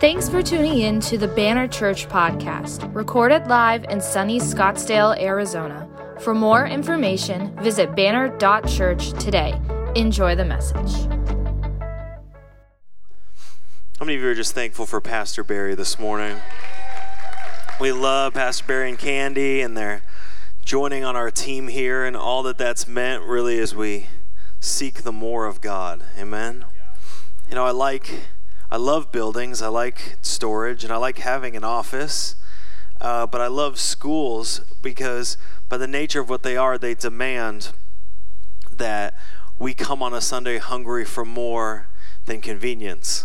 Thanks for tuning in to the Banner Church podcast, recorded live in sunny Scottsdale, Arizona. For more information, visit banner.church today. Enjoy the message. How many of you are just thankful for Pastor Barry this morning? We love Pastor Barry and Candy, and they're joining on our team here, and all that that's meant really is we seek the more of God. Amen? You know, I love buildings, I like storage, and I like having an office, but I love schools because by the nature of what they are, they demand that we come on a Sunday hungry for more than convenience.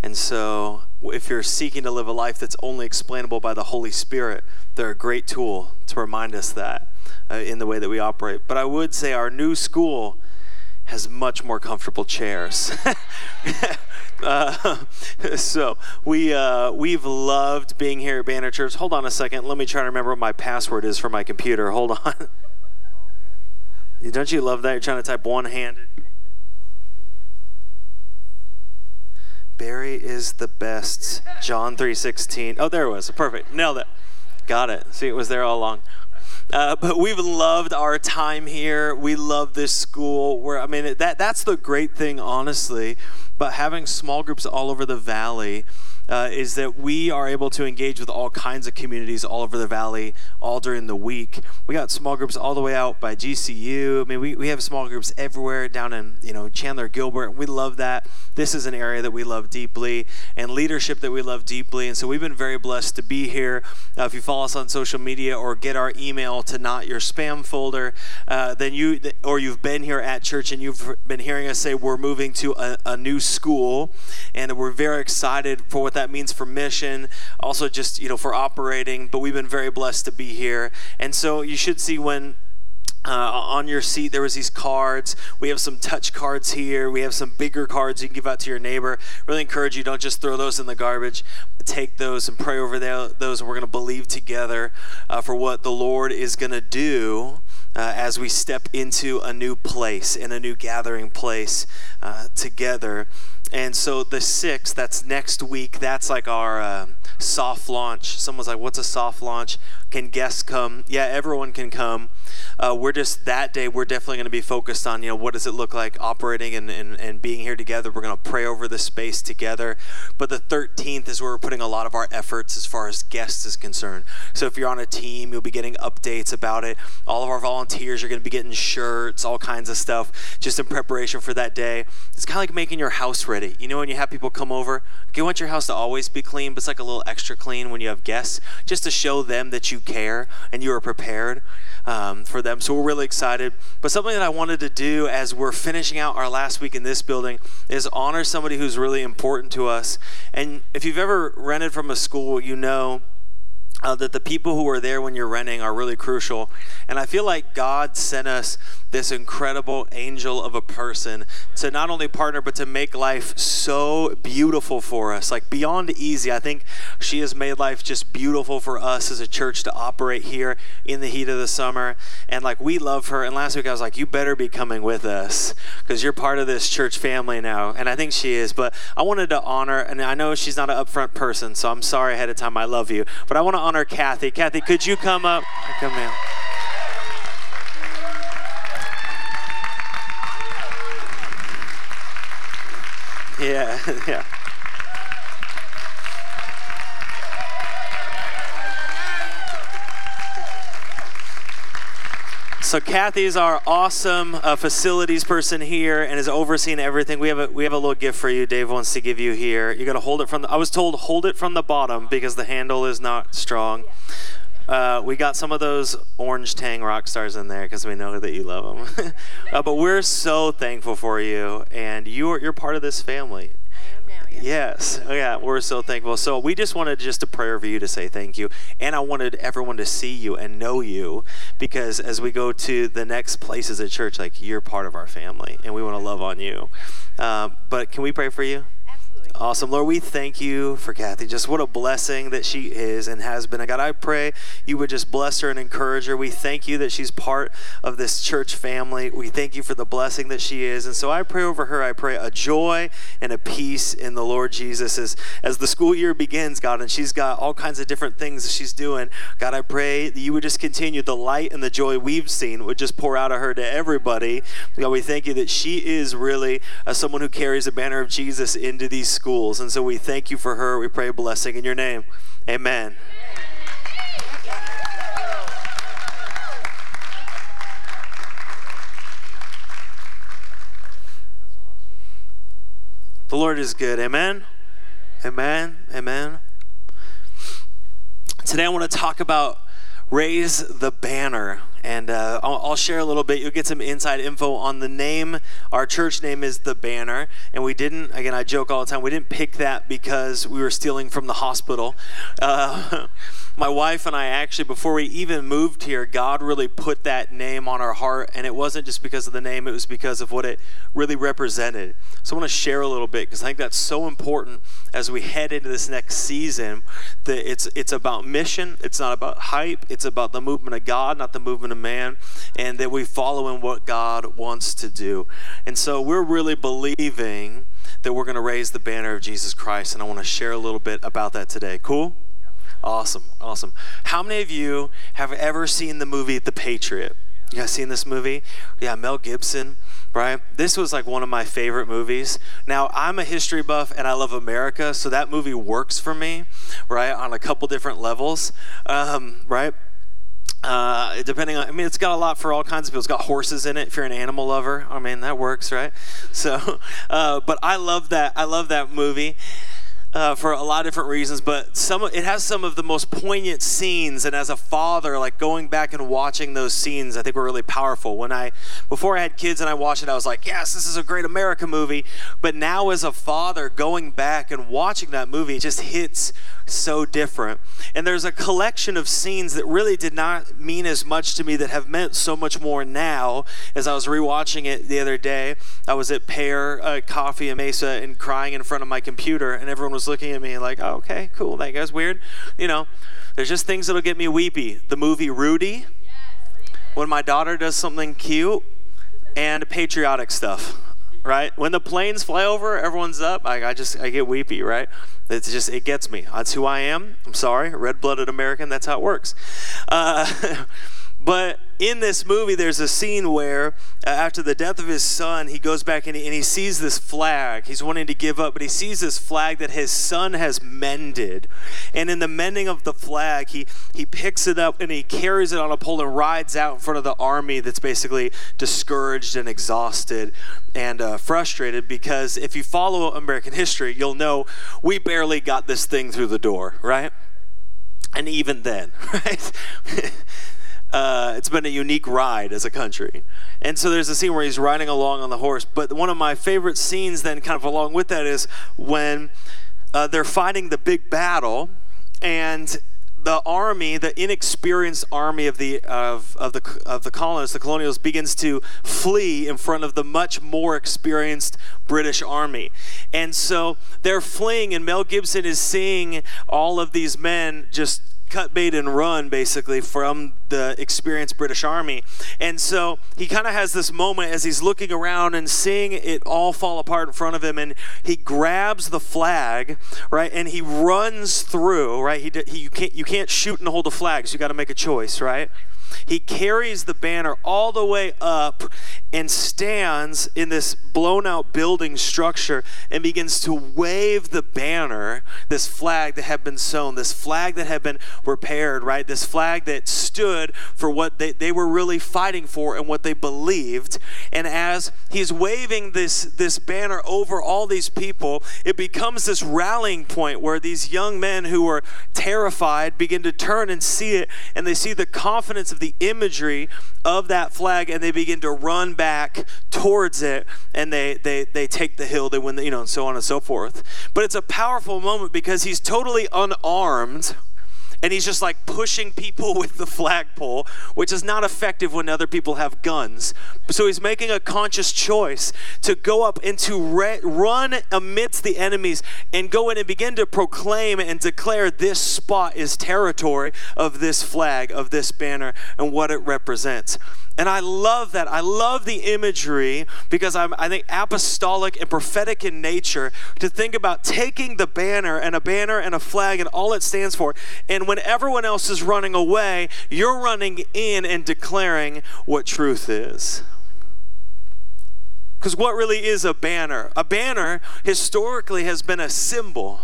And so if you're seeking to live a life that's only explainable by the Holy Spirit, they're a great tool to remind us that in the way that we operate. But I would say our new school has much more comfortable chairs. So we've loved being here at Banner Church. Hold on a second. Let me try to remember what my password is for my computer. Hold on. Don't you love that? You're trying to type one-handed. Barry is the best. John 3:16. Oh, there it was. Perfect. Nailed it. Got it. See, it was there all along. But we've loved our time here. We love this school. That's the great thing, honestly. But having small groups all over the valley is that we are able to engage with all kinds of communities all over the valley all during the week. We got small groups all the way out by GCU. We have small groups everywhere down in Chandler, Gilbert. We love that. This is an area that we love deeply and leadership that we love deeply. And so we've been very blessed to be here. If you follow us on social media or get our email to not your spam folder, then you've been here at church and you've been hearing us say we're moving to a new school, and we're very excited for what that means for mission, also just for operating. But we've been very blessed to be here, and so you should see when on your seat there was these cards. We have some touch cards here, we have some bigger cards you can give out to your neighbor. Really encourage you, don't just throw those in the garbage, but take those and pray over those, and we're going to believe together for what the Lord is going to do as we step into a new place and a new gathering place together. And so the 6th, that's next week, that's like our soft launch. Someone's like, what's a soft launch? Can guests come? Yeah, everyone can come. That day, we're definitely going to be focused on, what does it look like operating and being here together. We're going to pray over the space together. But the 13th is where we're putting a lot of our efforts as far as guests is concerned. So if you're on a team, you'll be getting updates about it. All of our volunteers are going to be getting shirts, all kinds of stuff, just in preparation for that day. It's kind of like making your house ready. When you have people come over, you want your house to always be clean, but it's like a little extra clean when you have guests, just to show them that you care and you are prepared for them. So we're really excited. But something that I wanted to do as we're finishing out our last week in this building is honor somebody who's really important to us. And if you've ever rented from a school, that the people who are there when you're renting are really crucial. And I feel like God sent us this incredible angel of a person to not only partner, but to make life so beautiful for us, like beyond easy. I think she has made life just beautiful for us as a church to operate here in the heat of the summer. And like, we love her. And last week I was like, you better be coming with us because you're part of this church family now. And I think she is, but I wanted to honor, and I know she's not an upfront person, so I'm sorry ahead of time. I love you, but I want to honor Kathy. Kathy, could you come up? Come in. Yeah. So Kathy's our awesome facilities person here and is overseeing everything. We have a little gift for you. Dave wants to give you here. You're gonna hold it from. I was told hold it from the bottom because the handle is not strong. We got some of those orange Tang rock stars in there because we know that you love them. But we're so thankful for you, and you're part of this family. Yes. Oh, yeah, we're so thankful. So we just wanted just a prayer for you to say thank you. And I wanted everyone to see you and know you, because as we go to the next places at church, like, you're part of our family and we want to love on you. But can we pray for you? Absolutely. Awesome. Lord, we thank you for Kathy. Just what a blessing that she is and has been. God, I pray you would just bless her and encourage her. We thank you that she's part of this church family. We thank you for the blessing that she is. And so I pray over her, I pray a joy and a peace in the Lord Jesus as the school year begins, God, and she's got all kinds of different things that she's doing. God, I pray that you would just continue the light and the joy we've seen would just pour out of her to everybody. God, we thank you that she is really someone who carries the banner of Jesus into these schools. And so we thank you for her. We pray a blessing in your name. Amen. The Lord is good. Amen. Amen. Amen. Today I want to talk about Raise the Banner. And I'll share a little bit. You'll get some inside info on the name. Our church name is The Banner. And we didn't, again, I joke all the time, we didn't pick that because we were stealing from the hospital. My wife and I actually, before we even moved here, God really put that name on our heart. And it wasn't just because of the name, it was because of what it really represented. So I want to share a little bit because I think that's so important as we head into this next season, that it's about mission. It's not about hype. It's about the movement of God, not the movement of man, and that we follow in what God wants to do. And so we're really believing that we're going to raise the banner of Jesus Christ, and I want to share a little bit about that today. Cool? Awesome, awesome. How many of you have ever seen the movie The Patriot? You guys seen this movie? Yeah, Mel Gibson, right? This was like one of my favorite movies. Now, I'm a history buff and I love America, so that movie works for me, right, on a couple different levels, right? Depending on, I mean, it's got a lot for all kinds of people. It's got horses in it. If you're an animal lover, I mean, that works, right? So, but I love that movie for a lot of different reasons. But it has some of the most poignant scenes. And as a father, like going back and watching those scenes, I think were really powerful. Before I had kids and I watched it, I was like, yes, this is a great America movie. But now as a father, going back and watching that movie, it just hits so different. And there's a collection of scenes that really did not mean as much to me that have meant so much more now. As I was rewatching it the other day, I was at Pear Coffee Mesa and crying in front of my computer, and everyone was looking at me like, oh, okay, cool, that guy's weird. You know, there's just things that'll get me weepy. The movie Rudy, when my daughter does something cute, and patriotic stuff. Right? When the planes fly over, everyone's up. I get weepy, right? It gets me. That's who I am. I'm sorry. Red-blooded American. That's how it works. But in this movie, there's a scene where after the death of his son, he goes back and he sees this flag. He's wanting to give up, but he sees this flag that his son has mended. And in the mending of the flag, he picks it up and he carries it on a pole and rides out in front of the army that's basically discouraged and exhausted and frustrated, because if you follow American history, you'll know we barely got this thing through the door, right? And even then, right? It's been a unique ride as a country. And so there's a scene where he's riding along on the horse. But one of my favorite scenes then kind of along with that is when they're fighting the big battle, and the army, the inexperienced army of the colonists, the colonials, begins to flee in front of the much more experienced British army. And so they're fleeing, and Mel Gibson is seeing all of these men just cut bait and run basically from the experienced British army. And so he kind of has this moment as he's looking around and seeing it all fall apart in front of him, and he grabs the flag, right, and he runs through, right? You can't shoot and hold the flag, so you got to make a choice, right? He carries the banner all the way up and stands in this blown out building structure and begins to wave the banner, this flag that had been sown, this flag that had been repaired, right? This flag that stood for what they were really fighting for and what they believed. And as he's waving this banner over all these people, it becomes this rallying point where these young men who were terrified begin to turn and see it, and they see the confidence of the imagery of that flag, and they begin to run back towards it, and they take the hill, they win the, you know, and so on and so forth. But it's a powerful moment because he's totally unarmed, and he's just like pushing people with the flagpole, which is not effective when other people have guns. So he's making a conscious choice to go up and to run amidst the enemies and go in and begin to proclaim and declare this spot is territory of this flag, of this banner, and what it represents. And I love that. I love the imagery because I think apostolic and prophetic in nature to think about taking the banner and a flag and all it stands for. And when everyone else is running away, you're running in and declaring what truth is. Because what really is a banner? A banner historically has been a symbol.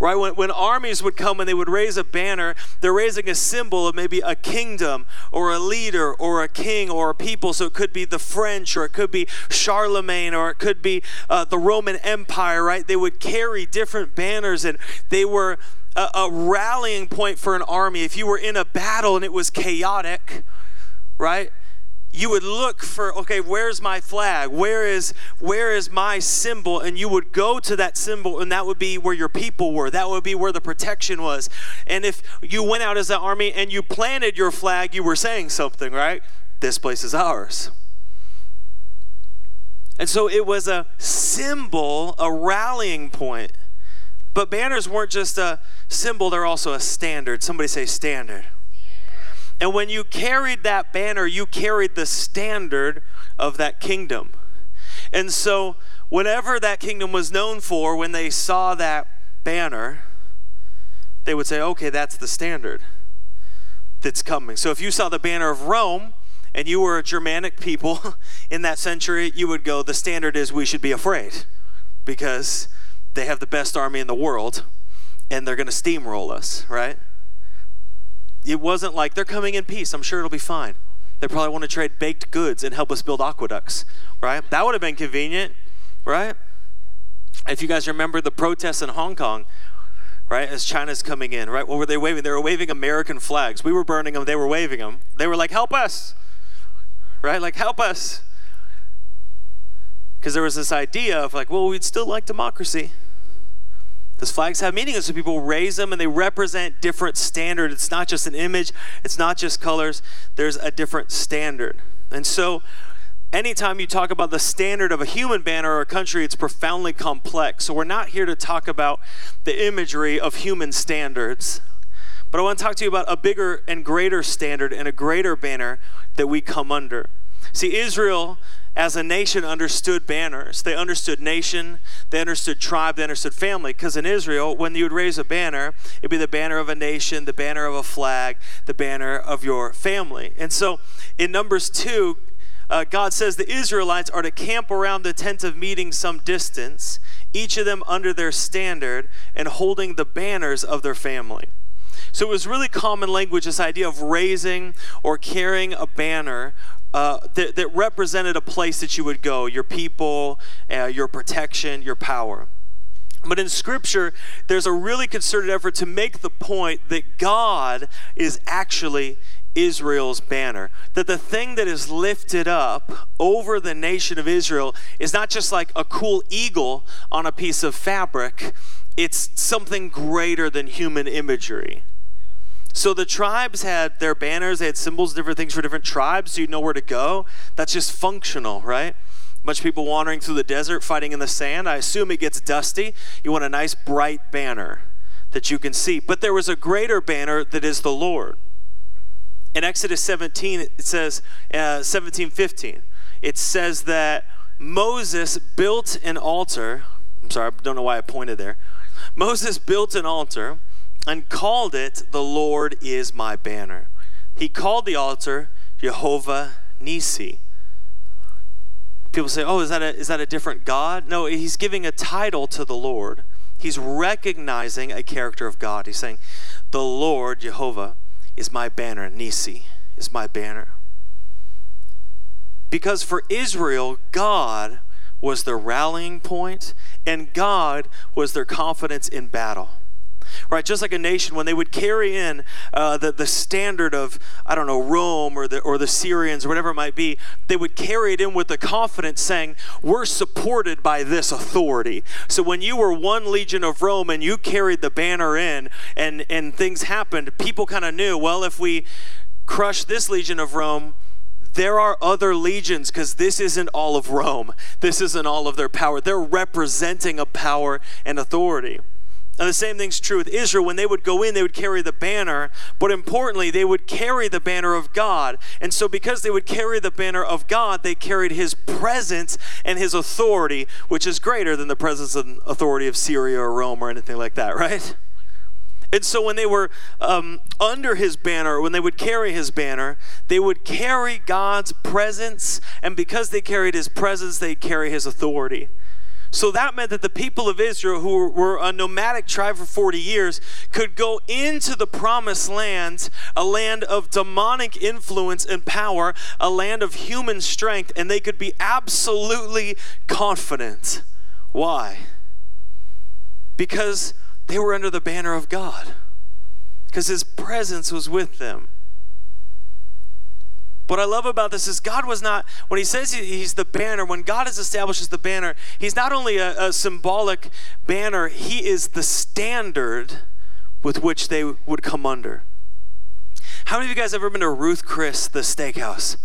Right? When armies would come and they would raise a banner, they're raising a symbol of maybe a kingdom or a leader or a king or a people. So it could be the French or it could be Charlemagne or it could be the Roman Empire, right? They would carry different banners and they were a rallying point for an army. If you were in a battle and it was chaotic, right? You would look for, okay, where's my flag? Where is my symbol? And you would go to that symbol, and that would be where your people were. That would be where the protection was. And if you went out as an army and you planted your flag, you were saying something, right? This place is ours. And so it was a symbol, a rallying point. But banners weren't just a symbol, they're also a standard. Somebody say standard. And when you carried that banner, you carried the standard of that kingdom. And so whatever that kingdom was known for, when they saw that banner, they would say, okay, that's the standard that's coming. So if you saw the banner of Rome and you were a Germanic people in that century, you would go, the standard is we should be afraid because they have the best army in the world and they're going to steamroll us, right? It wasn't like, they're coming in peace. I'm sure it'll be fine. They probably want to trade baked goods and help us build aqueducts, right? That would have been convenient, right? If you guys remember the protests in Hong Kong, right, as China's coming in, right? What were they waving? They were waving American flags. We were burning them. They were waving them. They were like, help us, right? Like, help us. Because there was this idea of like, well, we'd still like democracy. These flags have meaning, so people raise them and they represent different standards. It's not just an image, it's not just colors, there's a different standard. And so anytime you talk about the standard of a human banner or a country, it's profoundly complex. So we're not here to talk about the imagery of human standards, but I want to talk to you about a bigger and greater standard and a greater banner that we come under. See, Israel as a nation understood banners. They understood nation, they understood tribe, they understood family. Because in Israel, when you would raise a banner, it'd be the banner of a nation, the banner of a flag, the banner of your family. And so in Numbers 2, God says the Israelites are to camp around the tent of meeting some distance, each of them under their standard and holding the banners of their family. So it was really common language, this idea of raising or carrying a banner that represented a place that you would go, your people, your protection, your power. But in Scripture, there's a really concerted effort to make the point that God is actually Israel's banner. That the thing that is lifted up over the nation of Israel is not just like a cool eagle on a piece of fabric. It's something greater than human imagery. So the tribes had their banners, they had symbols, different things for different tribes, so you'd know where to go. That's just functional, right? A bunch of people wandering through the desert, fighting in the sand. I assume it gets dusty. You want a nice, bright banner that you can see. But there was a greater banner that is the Lord. In Exodus 17, it says, 17:15, it says that Moses built an altar. I'm sorry, I don't know why I pointed there. Moses built an altar and called it, the Lord is my banner. He called the altar Jehovah Nisi. People say, oh, is that a different God? No, he's giving a title to the Lord. He's recognizing a character of God. He's saying, the Lord, Jehovah, is my banner. Nisi is my banner. Because for Israel, God was their rallying point, and God was their confidence in battle. right? Just like a nation, when they would carry in the standard of, I don't know, Rome or the Syrians or whatever it might be, they would carry it in with the confidence saying, we're supported by this authority. So when you were one legion of Rome and you carried the banner in and things happened, people kind of knew, well, if we crush this legion of Rome, there are other legions, because this isn't all of Rome. This isn't all of their power. They're representing a power and authority. And the same thing's true with Israel. When they would go in, they would carry the banner, but importantly, they would carry the banner of God. And so because they would carry the banner of God, they carried his presence and his authority, which is greater than the presence and authority of Syria or Rome or anything like that, right? And so when they were under his banner, when they would carry his banner, they would carry God's presence, and because they carried his presence, they'd carry his authority. So that meant that the people of Israel, who were a nomadic tribe for 40 years, could go into the promised land, a land of demonic influence and power, a land of human strength, and they could be absolutely confident. Why? Because they were under the banner of God, because his presence was with them. What I love about this is God was not, when he says he's the banner, when God establishes the banner, he's not only a symbolic banner, he is the standard with which they would come under. How many of you guys ever been to Ruth Chris, the steakhouse?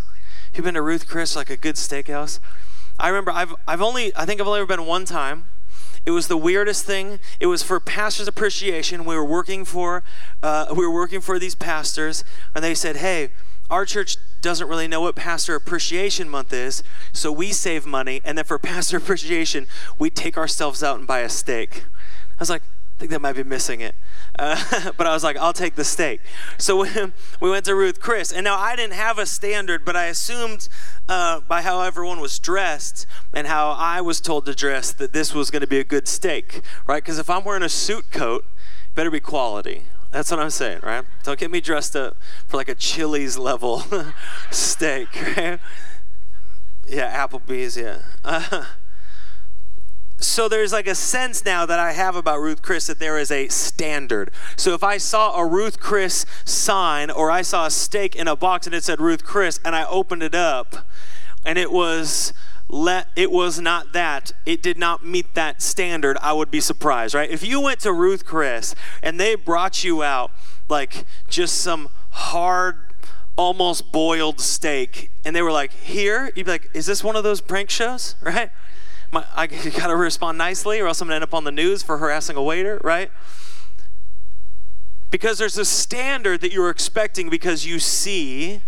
You've been to Ruth Chris, like a good steakhouse? I remember I've only ever been one time. It was the weirdest thing. It was for pastors' appreciation. We were working for these pastors, and they said, "Hey, our church doesn't really know what Pastor Appreciation Month is, so we save money, and then for Pastor Appreciation, we take ourselves out and buy a steak." I was like, I think that might be missing it. But I was like, I'll take the steak. So we went to Ruth Chris. And now I didn't have a standard, but I assumed by how everyone was dressed and how I was told to dress that this was going to be a good steak, right? Because if I'm wearing a suit coat, it better be quality. That's what I'm saying, right? Don't get me dressed up for like a Chili's level steak, right? Yeah, Applebee's, yeah. So there's like a sense now that I have about Ruth Chris that there is a standard. So if I saw a Ruth Chris sign, or I saw a steak in a box and it said Ruth Chris, and I opened it up and it was not that, it did not meet that standard, I would be surprised, right? If you went to Ruth Chris and they brought you out like just some hard, almost boiled steak, and they were like, "Here," you'd be like, "Is this one of those prank shows?" Right? I gotta respond nicely, or else I'm gonna end up on the news for harassing a waiter, right? Because there's a standard that you're expecting because you see,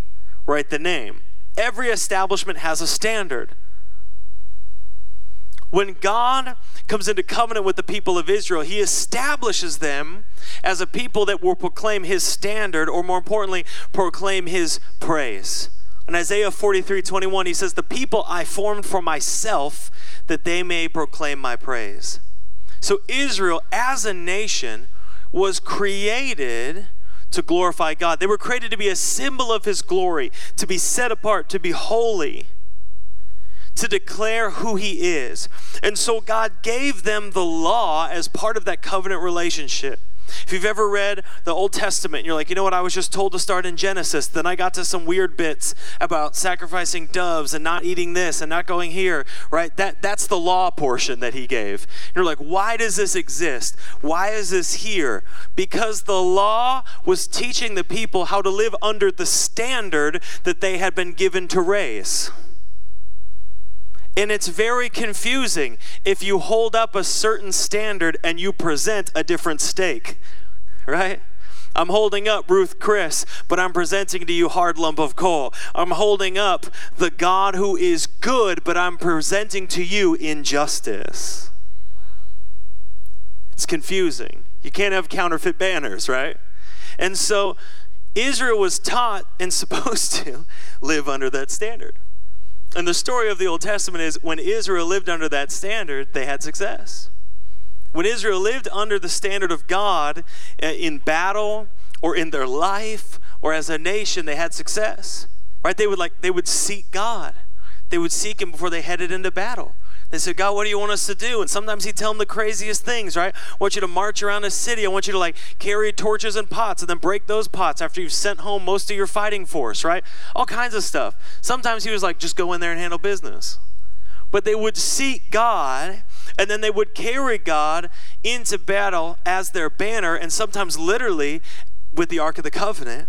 right, the name. Every establishment has a standard. When God comes into covenant with the people of Israel, he establishes them as a people that will proclaim his standard, or more importantly, proclaim his praise. In Isaiah 43:21, he says, "The people I formed for myself, that they may proclaim my praise." So Israel as a nation was created to glorify God. They were created to be a symbol of his glory, to be set apart, to be holy, to declare who he is. And so God gave them the law as part of that covenant relationship. If you've ever read the Old Testament, you're like, you know what, I was just told to start in Genesis. Then I got to some weird bits about sacrificing doves and not eating this and not going here, right? That's the law portion that he gave. You're like, why does this exist? Why is this here? Because the law was teaching the people how to live under the standard that they had been given to raise. And it's very confusing if you hold up a certain standard and you present a different steak, right? I'm holding up Ruth Chris, but I'm presenting to you hard lump of coal. I'm holding up the God who is good, but I'm presenting to you injustice. It's confusing. You can't have counterfeit banners, right? And so Israel was taught and supposed to live under that standard. And the story of the Old Testament is when Israel lived under that standard, they had success. When Israel lived under the standard of God in battle or in their life or as a nation, they had success, right? They would seek God. They would seek him before they headed into battle. They said, God, what do you want us to do? And sometimes he'd tell them the craziest things, right? I want you to march around a city. I want you to like carry torches and pots and then break those pots after you've sent home most of your fighting force, right? All kinds of stuff. Sometimes he was like, just go in there and handle business. But they would seek God, and then they would carry God into battle as their banner, and sometimes literally with the Ark of the Covenant.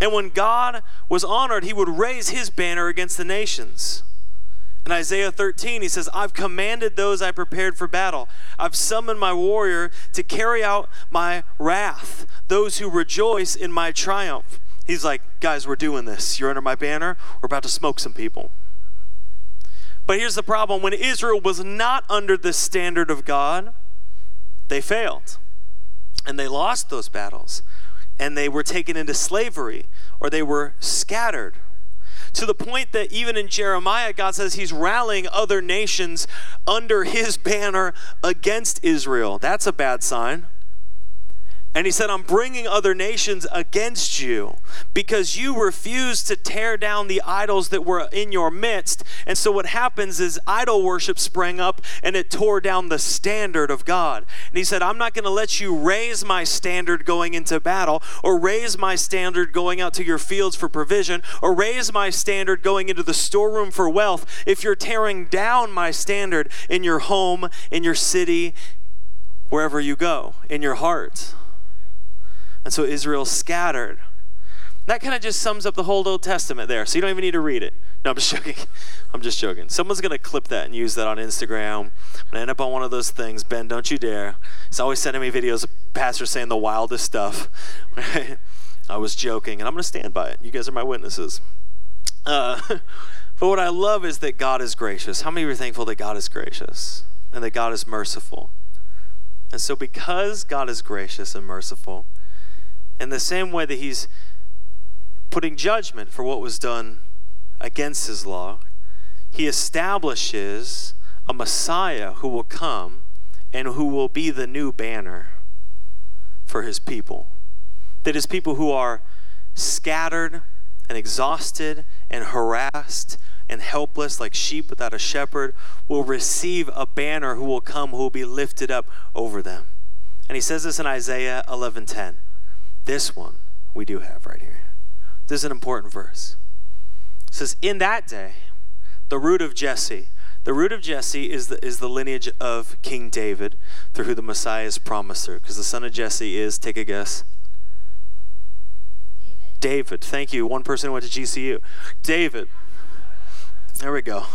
And when God was honored, he would raise his banner against the nations. In Isaiah 13, he says, I've commanded those I prepared for battle. I've summoned my warrior to carry out my wrath, those who rejoice in my triumph. He's like, guys, we're doing this. You're under my banner. We're about to smoke some people. But here's the problem. When Israel was not under the standard of God, they failed. And they lost those battles. And they were taken into slavery, or they were scattered. To the point that even in Jeremiah, God says he's rallying other nations under his banner against Israel. That's a bad sign. And he said, I'm bringing other nations against you because you refuse to tear down the idols that were in your midst. And so what happens is idol worship sprang up and it tore down the standard of God. And he said, I'm not going to let you raise my standard going into battle, or raise my standard going out to your fields for provision, or raise my standard going into the storeroom for wealth if you're tearing down my standard in your home, in your city, wherever you go, in your heart. And so Israel scattered. That kind of just sums up the whole Old Testament there, so you don't even need to read it. No, I'm just joking. I'm just joking. Someone's going to clip that and use that on Instagram. I'm going to end up on one of those things. Ben, don't you dare. He's always sending me videos of pastors saying the wildest stuff. I was joking, and I'm going to stand by it. You guys are my witnesses. But what I love is that God is gracious. How many of you are thankful that God is gracious and that God is merciful? And so because God is gracious and merciful, in the same way that he's putting judgment for what was done against his law, he establishes a Messiah who will come and who will be the new banner for his people. That his people who are scattered and exhausted and harassed and helpless like sheep without a shepherd will receive a banner who will come, who will be lifted up over them. And he says this in Isaiah 11:10. This one we do have right here. This is an important verse. It says, in that day, the root of Jesse. The root of Jesse is the lineage of King David, through who the Messiah is promised through. Because the son of Jesse is, take a guess. David. Thank you. One person went to GCU. David. There we go.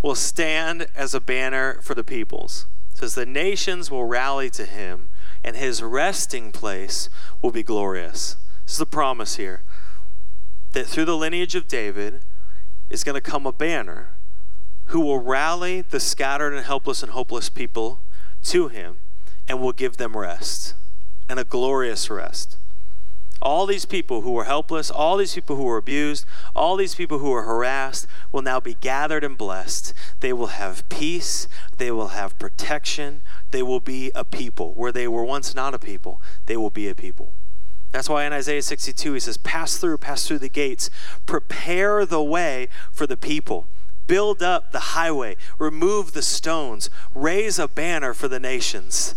Will stand as a banner for the peoples. It says, the nations will rally to him, and his resting place will be glorious. This is the promise here, that through the lineage of David is going to come a banner who will rally the scattered and hopeless people to him and will give them rest, and a glorious rest. All these people who were helpless, all these people who were abused, all these people who were harassed will now be gathered and blessed. They will have peace. They will have protection. They will be a people. Where they were once not a people, they will be a people. That's why in Isaiah 62, he says, pass through the gates. Prepare the way for the people. Build up the highway. Remove the stones. Raise a banner for the nations.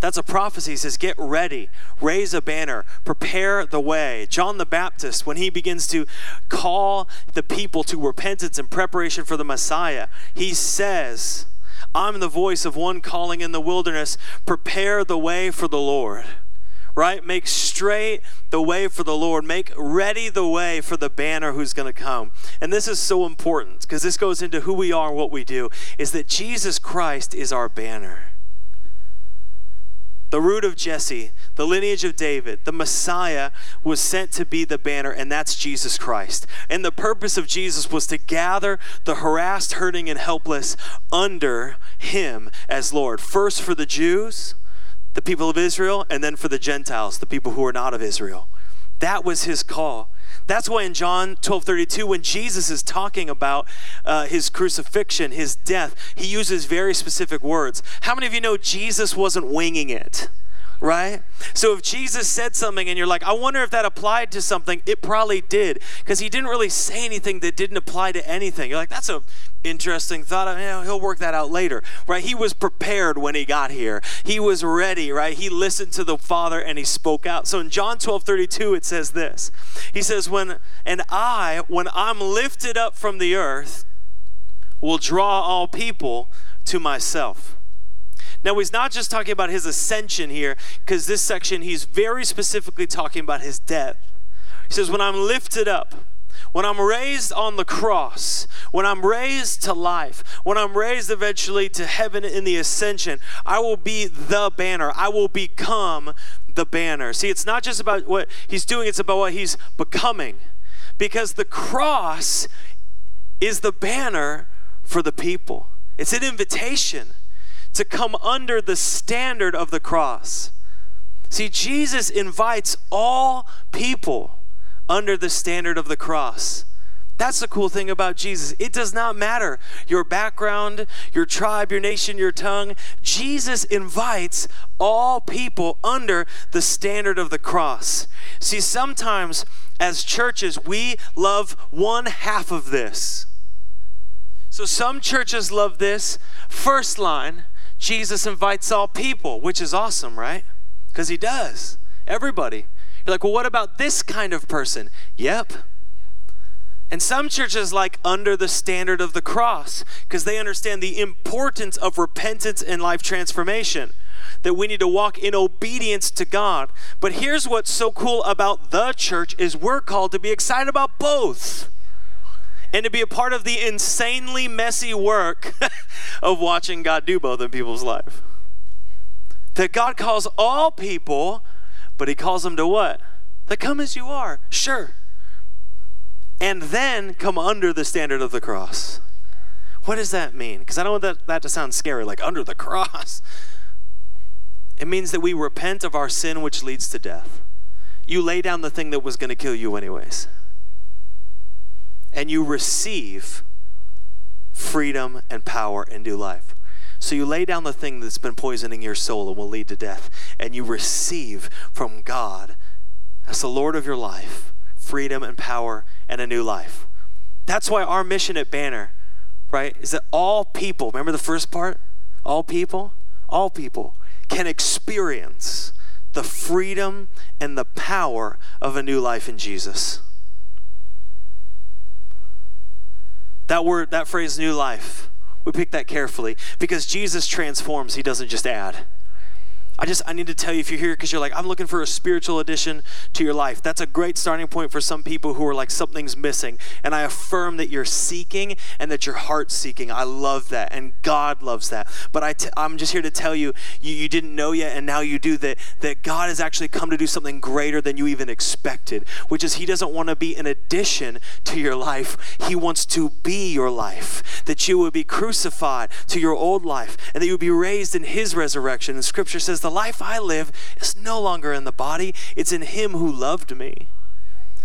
That's a prophecy. He says, get ready, raise a banner, prepare the way. John the Baptist, when he begins to call the people to repentance in preparation for the Messiah, he says, I'm the voice of one calling in the wilderness, prepare the way for the Lord, right? Make straight the way for the Lord. Make ready the way for the banner who's going to come. And this is so important because this goes into who we are and what we do, is that Jesus Christ is our banner. The root of Jesse, the lineage of David, the Messiah was sent to be the banner, and that's Jesus Christ. And the purpose of Jesus was to gather the harassed, hurting, and helpless under him as Lord. First for the Jews, the people of Israel, and then for the Gentiles, the people who are not of Israel. That was his call. That's why in John 12:32, when Jesus is talking about his crucifixion, his death, he uses very specific words. How many of you know Jesus wasn't winging it? right? So if Jesus said something and you're like, I wonder if that applied to something, it probably did, because he didn't really say anything that didn't apply to anything. You're like, that's a interesting thought. I mean, he'll work that out later, right? He was prepared when he got here. He was ready, right? He listened to the Father and he spoke out. So in John 12:32, it says this. He says, when I'm lifted up from the earth, will draw all people to myself. Now, he's not just talking about his ascension here, because this section, he's very specifically talking about his death. He says, when I'm lifted up, when I'm raised on the cross, when I'm raised to life, when I'm raised eventually to heaven in the ascension, I will be the banner. I will become the banner. See, it's not just about what he's doing, it's about what he's becoming, because the cross is the banner for the people. It's an invitation to come under the standard of the cross. See, Jesus invites all people under the standard of the cross. That's the cool thing about Jesus. It does not matter your background, your tribe, your nation, your tongue. Jesus invites all people under the standard of the cross. See, sometimes as churches, we love one half of this. So some churches love this first line, Jesus invites all people, which is awesome, right? Because he does, everybody. You're like, well, what about this kind of person? Yep. Yeah. And some churches like under the standard of the cross, because they understand the importance of repentance and life transformation, that we need to walk in obedience to God. But here's what's so cool about the church is we're called to be excited about both and to be a part of the insanely messy work of watching God do both in people's life. That God calls all people, but he calls them to what? To come as you are, sure. And then come under the standard of the cross. What does that mean? Because I don't want that to sound scary, like under the cross. It means that we repent of our sin, which leads to death. You lay down the thing that was going to kill you anyways. And you receive freedom and power and new life. So you lay down the thing that's been poisoning your soul and will lead to death, and you receive from God as the Lord of your life, freedom and power and a new life. That's why our mission at Banner, right, is that all people, remember the first part? All people can experience the freedom and the power of a new life in Jesus. That word, that phrase, new life, we pick that carefully because Jesus transforms. He doesn't just add. I need to tell you if you're here because you're like, I'm looking for a spiritual addition to your life. That's a great starting point for some people who are like, something's missing. And I affirm that you're seeking and that your heart's seeking. I love that. And God loves that. But I'm just here to tell you, you didn't know yet and now you do, that God has actually come to do something greater than you even expected, which is he doesn't want to be an addition to your life. He wants to be your life, that you would be crucified to your old life and that you would be raised in his resurrection. And scripture says, the life I live is no longer in the body, it's in him who loved me. It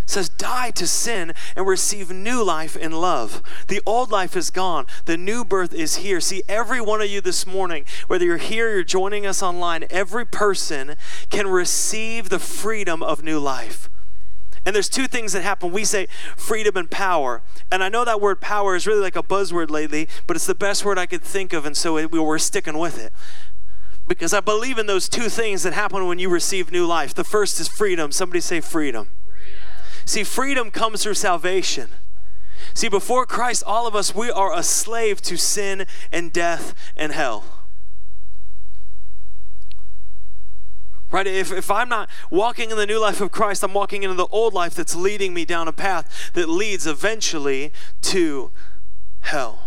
says, die to sin and receive new life in love. The old life is gone. The new birth is here. See, every one of you this morning, whether you're here, you're joining us online, every person can receive the freedom of new life. And there's two things that happen. We say freedom and power. And I know that word power is really like a buzzword lately, but it's the best word I could think of, and so we're sticking with it. Because I believe in those two things that happen when you receive new life. The first is freedom. Somebody say freedom. See, freedom comes through salvation. See, before Christ, all of us, we are a slave to sin and death and hell. Right? If I'm not walking in the new life of Christ, I'm walking into the old life that's leading me down a path that leads eventually to hell.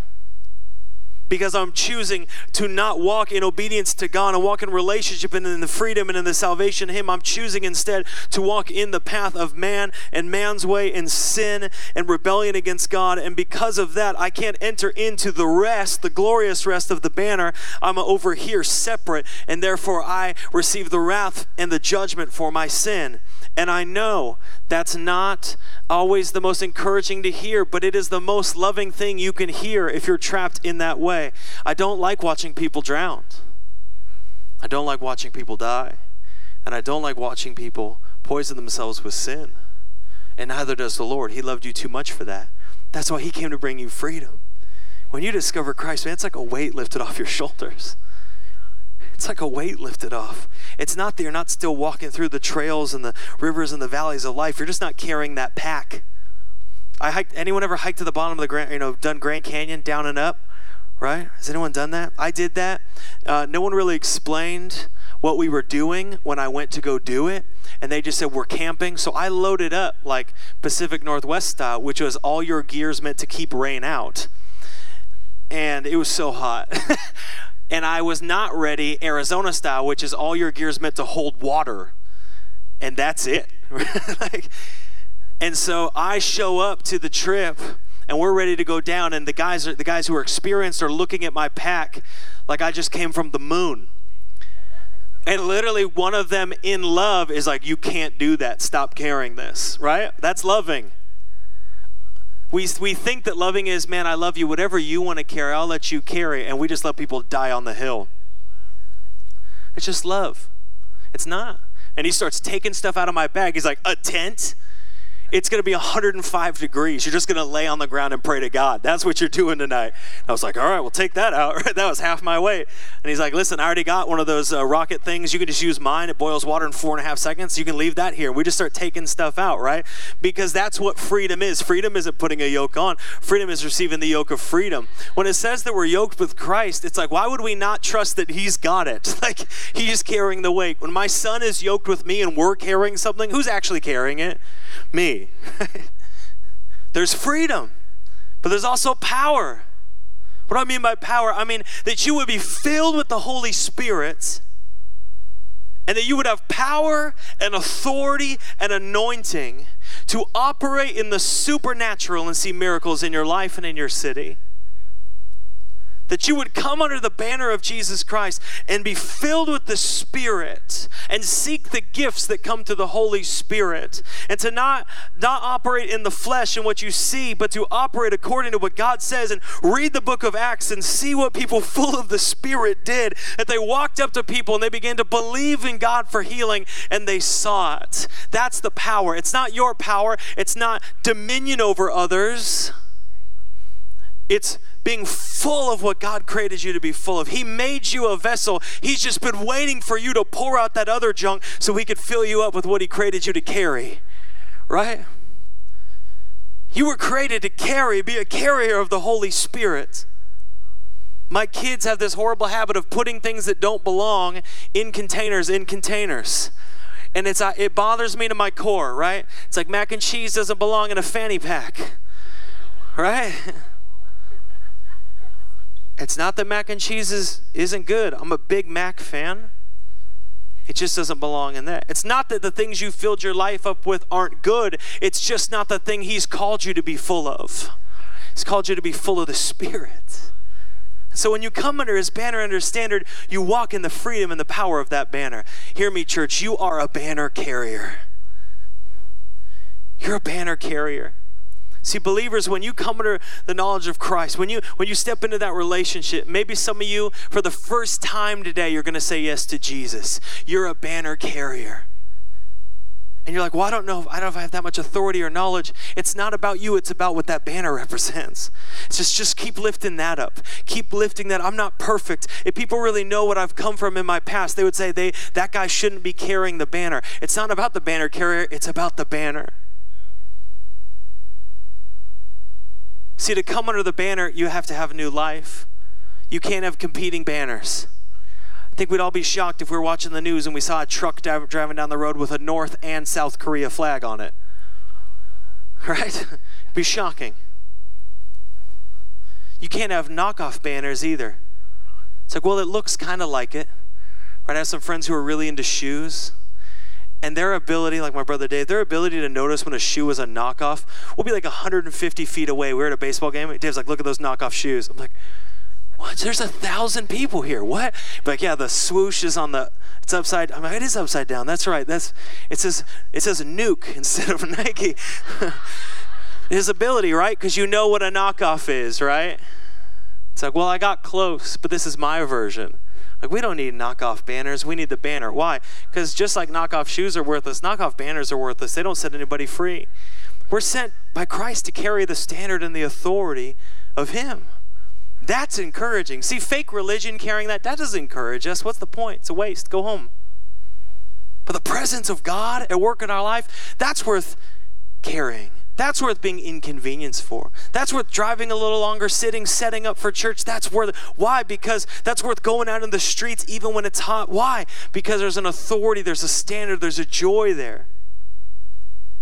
Because I'm choosing to not walk in obedience to God and walk in relationship and in the freedom and in the salvation of him. I'm choosing instead to walk in the path of man and man's way and sin and rebellion against God. And because of that, I can't enter into the rest, the glorious rest of the banner. I'm over here separate, and therefore I receive the wrath and the judgment for my sin. And I know that's not always the most encouraging to hear, but it is the most loving thing you can hear if you're trapped in that way. I don't like watching people drown. I don't like watching people die. And I don't like watching people poison themselves with sin. And neither does the Lord. He loved you too much for that. That's why he came to bring you freedom. When you discover Christ, man, it's like a weight lifted off your shoulders. It's like a weight lifted off. It's not that you're not still walking through the trails and the rivers and the valleys of life. You're just not carrying that pack. I hiked. Anyone ever hiked to the bottom of the Grand, done Grand Canyon down and up, right? Has anyone done that? I did that. No one really explained what we were doing when I went to go do it, and they just said, we're camping. So I loaded up like Pacific Northwest style, which was all your gear's meant to keep rain out. And it was so hot. And I was not ready Arizona style, which is all your gear's meant to hold water. And that's it. And so I show up to the trip, and we're ready to go down, and the guys who are experienced are looking at my pack like I just came from the moon. And literally one of them in love is like, you can't do that. Stop carrying this, right? That's loving. We think that loving is, man, I love you. Whatever you want to carry, I'll let you carry. And we just let people die on the hill. It's just love. It's not. And he starts taking stuff out of my bag. He's like, a tent? It's going to be 105 degrees. You're just going to lay on the ground and pray to God. That's what you're doing tonight. And I was like, all right, well, take that out. That was half my weight. And he's like, listen, I already got one of those rocket things. You can just use mine. It boils water in 4.5 seconds. You can leave that here. We just start taking stuff out, right? Because that's what freedom is. Freedom isn't putting a yoke on. Freedom is receiving the yoke of freedom. When it says that we're yoked with Christ, it's like, why would we not trust that he's got it? Like, he's carrying the weight. When my son is yoked with me and we're carrying something, who's actually carrying it? Me. There's freedom, but there's also power. What do I mean by power? I mean that you would be filled with the Holy Spirit and that you would have power and authority and anointing to operate in the supernatural and see miracles in your life and in your city. That you would come under the banner of Jesus Christ and be filled with the Spirit and seek the gifts that come through the Holy Spirit, and to not operate in the flesh and what you see, but to operate according to what God says. And read the book of Acts and see what people full of the Spirit did, that they walked up to people and they began to believe in God for healing and they saw it. That's the power. It's not your power. It's not dominion over others. It's being full of what God created you to be full of. He made you a vessel. He's just been waiting for you to pour out that other junk so he could fill you up with what he created you to carry, right? You were created to carry, be a carrier of the Holy Spirit. My kids have this horrible habit of putting things that don't belong in containers, And it bothers me to my core, right? It's like mac and cheese doesn't belong in a fanny pack, right? It's not that mac and cheese isn't good. I'm a big Mac fan. It just doesn't belong in that. It's not that the things you filled your life up with aren't good. It's just not the thing he's called you to be full of. He's called you to be full of the Spirit. So when you come under his banner, under his standard, you walk in the freedom and the power of that banner. Hear me, church. You are a banner carrier. You're a banner carrier. See, believers, when you come under the knowledge of Christ, when you step into that relationship, maybe some of you, for the first time today, you're going to say yes to Jesus. You're a banner carrier. And you're like, well, I don't know if I have that much authority or knowledge. It's not about you. It's about what that banner represents. It's just keep lifting that up. Keep lifting that. I'm not perfect. If people really know what I've come from in my past, they would say that guy shouldn't be carrying the banner. It's not about the banner carrier. It's about the banner. See, to come under the banner, you have to have a new life. You can't have competing banners. I think we'd all be shocked if we were watching the news and we saw a truck driving down the road with a North and South Korea flag on it. Right? It'd be shocking. You can't have knockoff banners either. It's like, well, it looks kind of like it. Right? I have some friends who are really into shoes. And their ability, like my brother Dave, their ability to notice when a shoe is a knockoff, we'll be like 150 feet away. We were at a baseball game. Dave's like, look at those knockoff shoes. I'm like, what? There's 1,000 people here. What? But like, yeah, the swoosh is it's upside. I'm like, it is upside down. That's right. It says Nuke instead of Nike. His ability, right? Because you know what a knockoff is, right? It's like, well, I got close, but this is my version. Like, we don't need knockoff banners. We need the banner. Why? Because just like knockoff shoes are worthless, knockoff banners are worthless. They don't set anybody free. We're sent by Christ to carry the standard and the authority of Him. That's encouraging. See, fake religion carrying that doesn't encourage us. What's the point? It's a waste. Go home. But the presence of God at work in our life, that's worth carrying. That's worth being inconvenienced for. That's worth driving a little longer, setting up for church. That's worth, why? Because that's worth going out in the streets even when it's hot. Why? Because there's an authority, there's a standard, there's a joy there.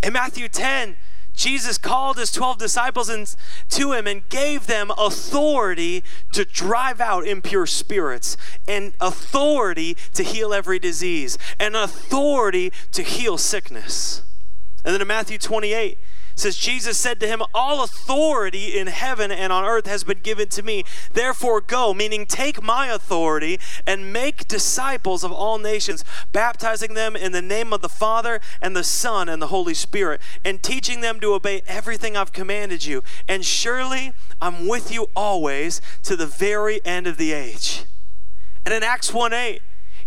In Matthew 10, Jesus called his 12 disciples to him and gave them authority to drive out impure spirits, and authority to heal every disease, and authority to heal sickness. And then in Matthew 28, it says, Jesus said to him, all authority in heaven and on earth has been given to me. Therefore go, meaning take my authority, and make disciples of all nations, baptizing them in the name of the Father and the Son and the Holy Spirit, and teaching them to obey everything I've commanded you. And surely I'm with you always to the very end of the age. And in Acts 1:8,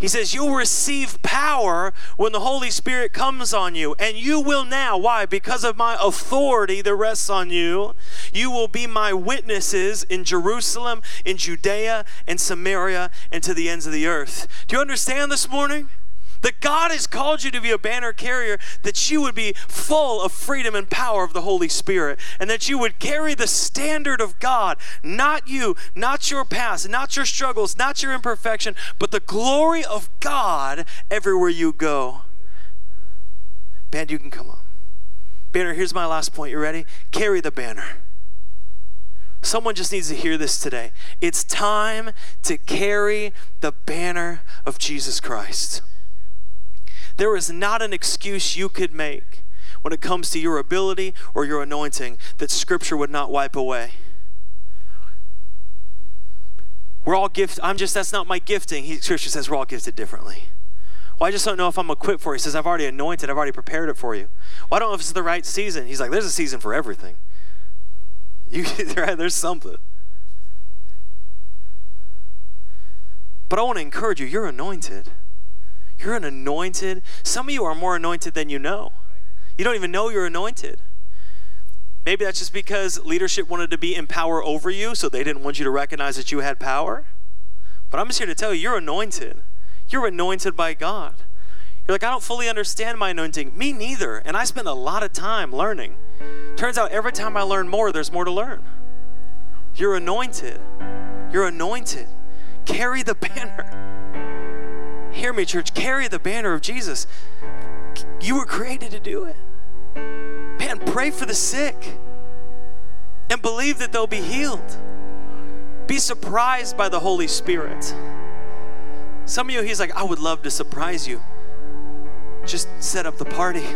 He says, you'll receive power when the Holy Spirit comes on you. And you will now, why? Because of my authority that rests on you, you will be my witnesses in Jerusalem, in Judea, and Samaria, and to the ends of the earth. Do you understand this morning? That God has called you to be a banner carrier, that you would be full of freedom and power of the Holy Spirit, and that you would carry the standard of God, not you, not your past, not your struggles, not your imperfection, but the glory of God everywhere you go. Band, you can come up. Banner, here's my last point. You ready? Carry the banner. Someone just needs to hear this today. It's time to carry the banner of Jesus Christ. There is not an excuse you could make when it comes to your ability or your anointing that Scripture would not wipe away. We're all gifted. That's not my gifting. Scripture says we're all gifted differently. Well, I just don't know if I'm equipped for it. He says, I've already anointed. I've already prepared it for you. Well, I don't know if it's the right season. He's like, there's a season for everything. There's something. But I want to encourage you, you're anointed. You're an anointed. Some of you are more anointed than you know. You don't even know you're anointed. Maybe that's just because leadership wanted to be in power over you, so they didn't want you to recognize that you had power. But I'm just here to tell you, you're anointed. You're anointed by God. You're like, I don't fully understand my anointing. Me neither. And I spend a lot of time learning. Turns out every time I learn more, there's more to learn. You're anointed. You're anointed. Carry the banner. Hear me, church, carry the banner of Jesus. You were created to do it. Man, pray for the sick and believe that they'll be healed. Be surprised by the Holy Spirit. Some of you, He's like, I would love to surprise you. Just set up the party.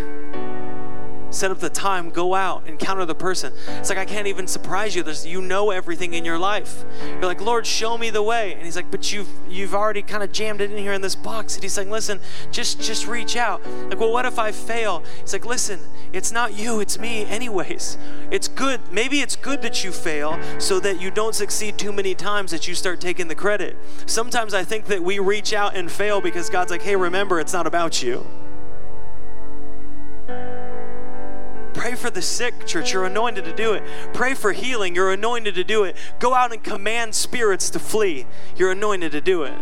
Set up the time, go out, encounter the person. It's like, I can't even surprise you. You know everything in your life. You're like, Lord, show me the way. And He's like, but you've already kind of jammed it in here in this box. And He's like, listen, just reach out. Like, well, what if I fail? He's like, listen, it's not you, it's me anyways. It's good. Maybe it's good that you fail so that you don't succeed too many times that you start taking the credit. Sometimes I think that we reach out and fail because God's like, hey, remember, it's not about you. Pray for the sick, church. You're anointed to do it. Pray for healing. You're anointed to do it. Go out and command spirits to flee. You're anointed to do it.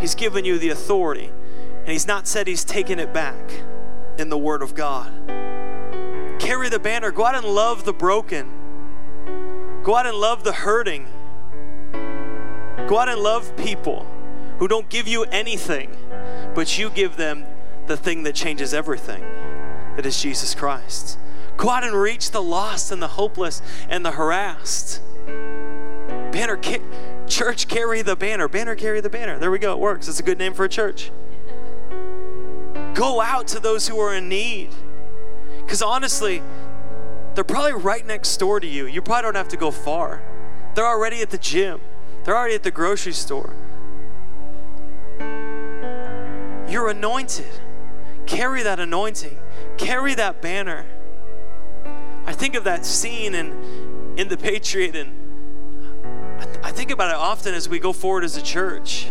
He's given you the authority, and He's not said He's taken it back in the Word of God. Carry the banner. Go out and love the broken. Go out and love the hurting. Go out and love people who don't give you anything, but you give them the thing that changes everything. That is Jesus Christ. Go out and reach the lost and the hopeless and the harassed. Banner, church, carry the banner. Banner, carry the banner. There we go, it works. It's a good name for a church. Go out to those who are in need. Because honestly, they're probably right next door to you. You probably don't have to go far. They're already at the gym. They're already at the grocery store. You're anointed. Carry that anointing. Carry that banner. I think of that scene in The Patriot, and I I think about it often as we go forward as a church.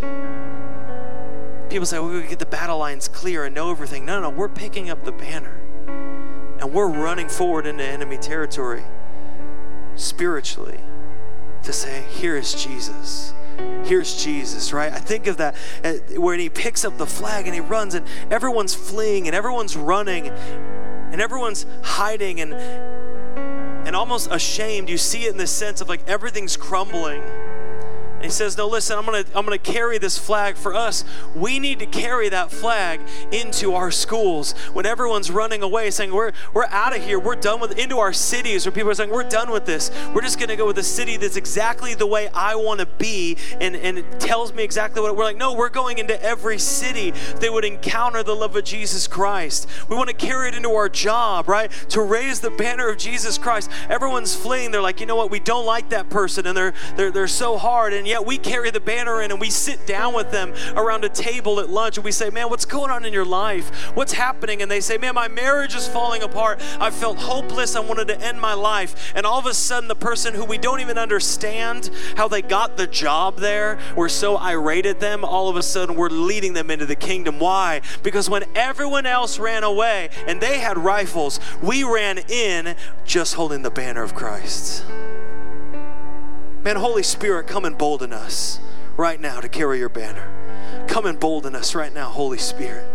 People say, well, we get the battle lines clear and know everything. No, we're picking up the banner and we're running forward into enemy territory spiritually to say, here is Jesus. Here's Jesus, right? I think of that when he picks up the flag and he runs and everyone's fleeing and everyone's running and everyone's hiding and almost ashamed. You see it in the sense of like everything's crumbling. And he says, no, listen, I'm gonna carry this flag for us. We need to carry that flag into our schools. When everyone's running away saying, we're out of here, we're done with it, into our cities where people are saying, we're done with this. We're just gonna go with a city that's exactly the way I wanna be and it tells me exactly what, we're like, no, we're going into every city. They would encounter the love of Jesus Christ. We wanna carry it into our job, right? To raise the banner of Jesus Christ. Everyone's fleeing. They're like, you know what? We don't like that person and they're so hard. And yet we carry the banner in and we sit down with them around a table at lunch and we say, man, what's going on in your life? What's happening? And they say, man, my marriage is falling apart. I felt hopeless. I wanted to end my life. And all of a sudden, the person who we don't even understand how they got the job there, we're so irate at them, all of a sudden we're leading them into the kingdom. Why? Because when everyone else ran away and they had rifles, we ran in just holding the banner of Christ. Man, Holy Spirit, come and bolden us right now to carry your banner. Come and bolden us right now, Holy Spirit.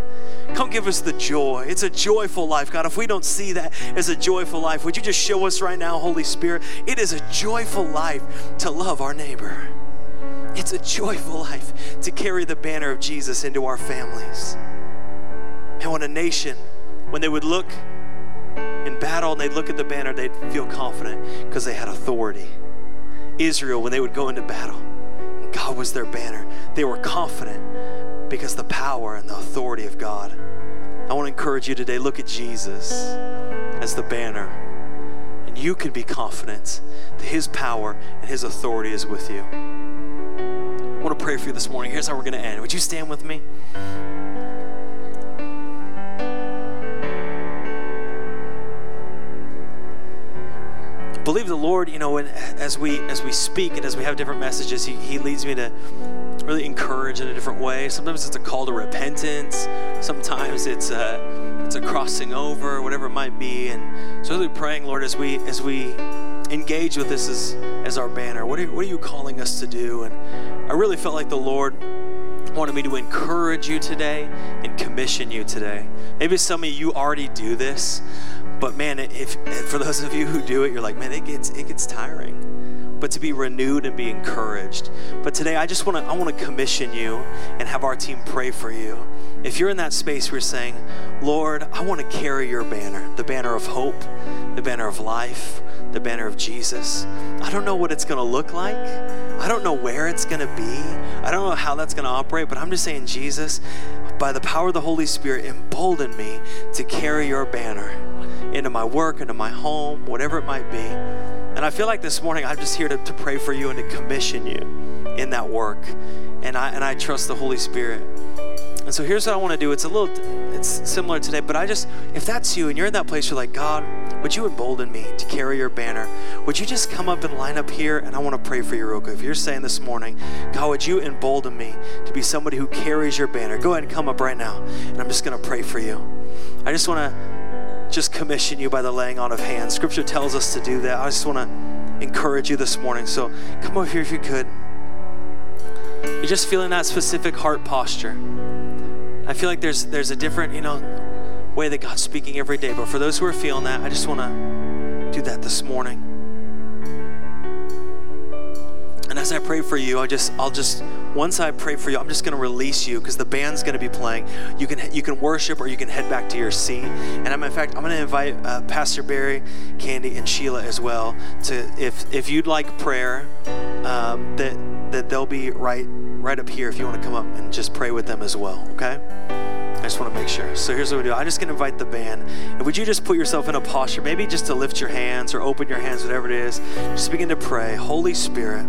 Come give us the joy. It's a joyful life, God. If we don't see that as a joyful life, would you just show us right now, Holy Spirit? It is a joyful life to love our neighbor. It's a joyful life to carry the banner of Jesus into our families. And when a nation, when they would look in battle and they'd look at the banner, they'd feel confident because they had authority. Israel, when they would go into battle, and God was their banner, they were confident because the power and the authority of God. I want to encourage you today, look at Jesus as the banner, and you can be confident that his power and his authority is with you. I want to pray for you this morning. Here's how we're going to end. Would you stand with me? Believe the Lord, you know, and as we speak and as we have different messages, he leads me to really encourage in a different way. Sometimes it's a call to repentance. Sometimes it's a crossing over, whatever it might be. And so really praying, Lord, as we engage with this as our banner, what are you calling us to do? And I really felt like the Lord wanted me to encourage you today and commission you today. Maybe some of you already do this. But man, if for those of you who do it, you're like, man, it gets tiring. But to be renewed and be encouraged. But today, I want to commission you and have our team pray for you. If you're in that space where you're saying, Lord, I want to carry your banner, the banner of hope, the banner of life, the banner of Jesus. I don't know what it's going to look like. I don't know where it's going to be. I don't know how that's going to operate. But I'm just saying, Jesus, by the power of the Holy Spirit, embolden me to carry your banner into my work, into my home, whatever it might be. And I feel like this morning I'm just here to pray for you and to commission you in that work. And I trust the Holy Spirit. And so here's what I want to do. It's similar today, but if that's you and you're in that place, you're like, God, would you embolden me to carry your banner? Would you just come up and line up here? And I want to pray for you real quick. If you're saying this morning, God, would you embolden me to be somebody who carries your banner? Go ahead and come up right now. And I'm just going to pray for you. I just want to commission you by the laying on of hands. Scripture tells us to do that. I just want to encourage you this morning. So come over here if you could. You're just feeling that specific heart posture. I feel like there's a different, way that God's speaking every day. But for those who are feeling that, I just want to do that this morning. And as I pray for you, once I pray for you, I'm just going to release you because the band's going to be playing. You can worship or you can head back to your seat. And I'm going to invite Pastor Barry, Candy, and Sheila as well to, if you'd like prayer, that they'll be right up here if you want to come up and just pray with them as well. Okay? I just want to make sure. So here's what we do. I'm just going to invite the band. And would you just put yourself in a posture, maybe just to lift your hands or open your hands, whatever it is. Just begin to pray. Holy Spirit,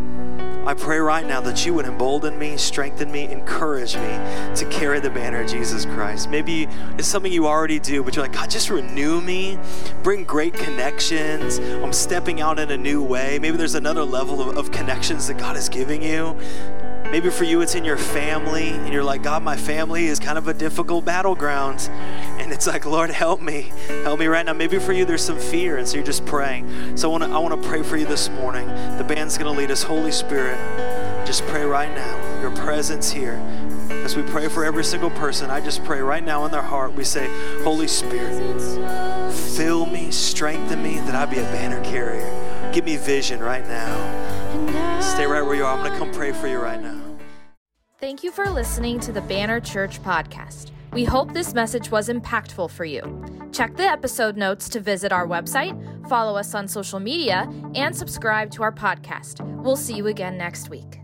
I pray right now that you would embolden me, strengthen me, encourage me to carry the banner of Jesus Christ. Maybe it's something you already do, but you're like, God, just renew me, bring great connections. I'm stepping out in a new way. Maybe there's another level of connections that God is giving you. Maybe for you, it's in your family, and you're like, God, my family is kind of a difficult battleground. And it's like, Lord, help me right now. Maybe for you, there's some fear, and so you're just praying. So I want to pray for you this morning. The band's going to lead us. Holy Spirit, just pray right now, your presence here. As we pray for every single person, I just pray right now in their heart, we say, Holy Spirit, fill me, strengthen me, that I be a banner carrier. Give me vision right now. Stay right where you are. I'm going to come pray for you right now. Thank you for listening to the Banner Church podcast. We hope this message was impactful for you. Check the episode notes to visit our website, follow us on social media, and subscribe to our podcast. We'll see you again next week.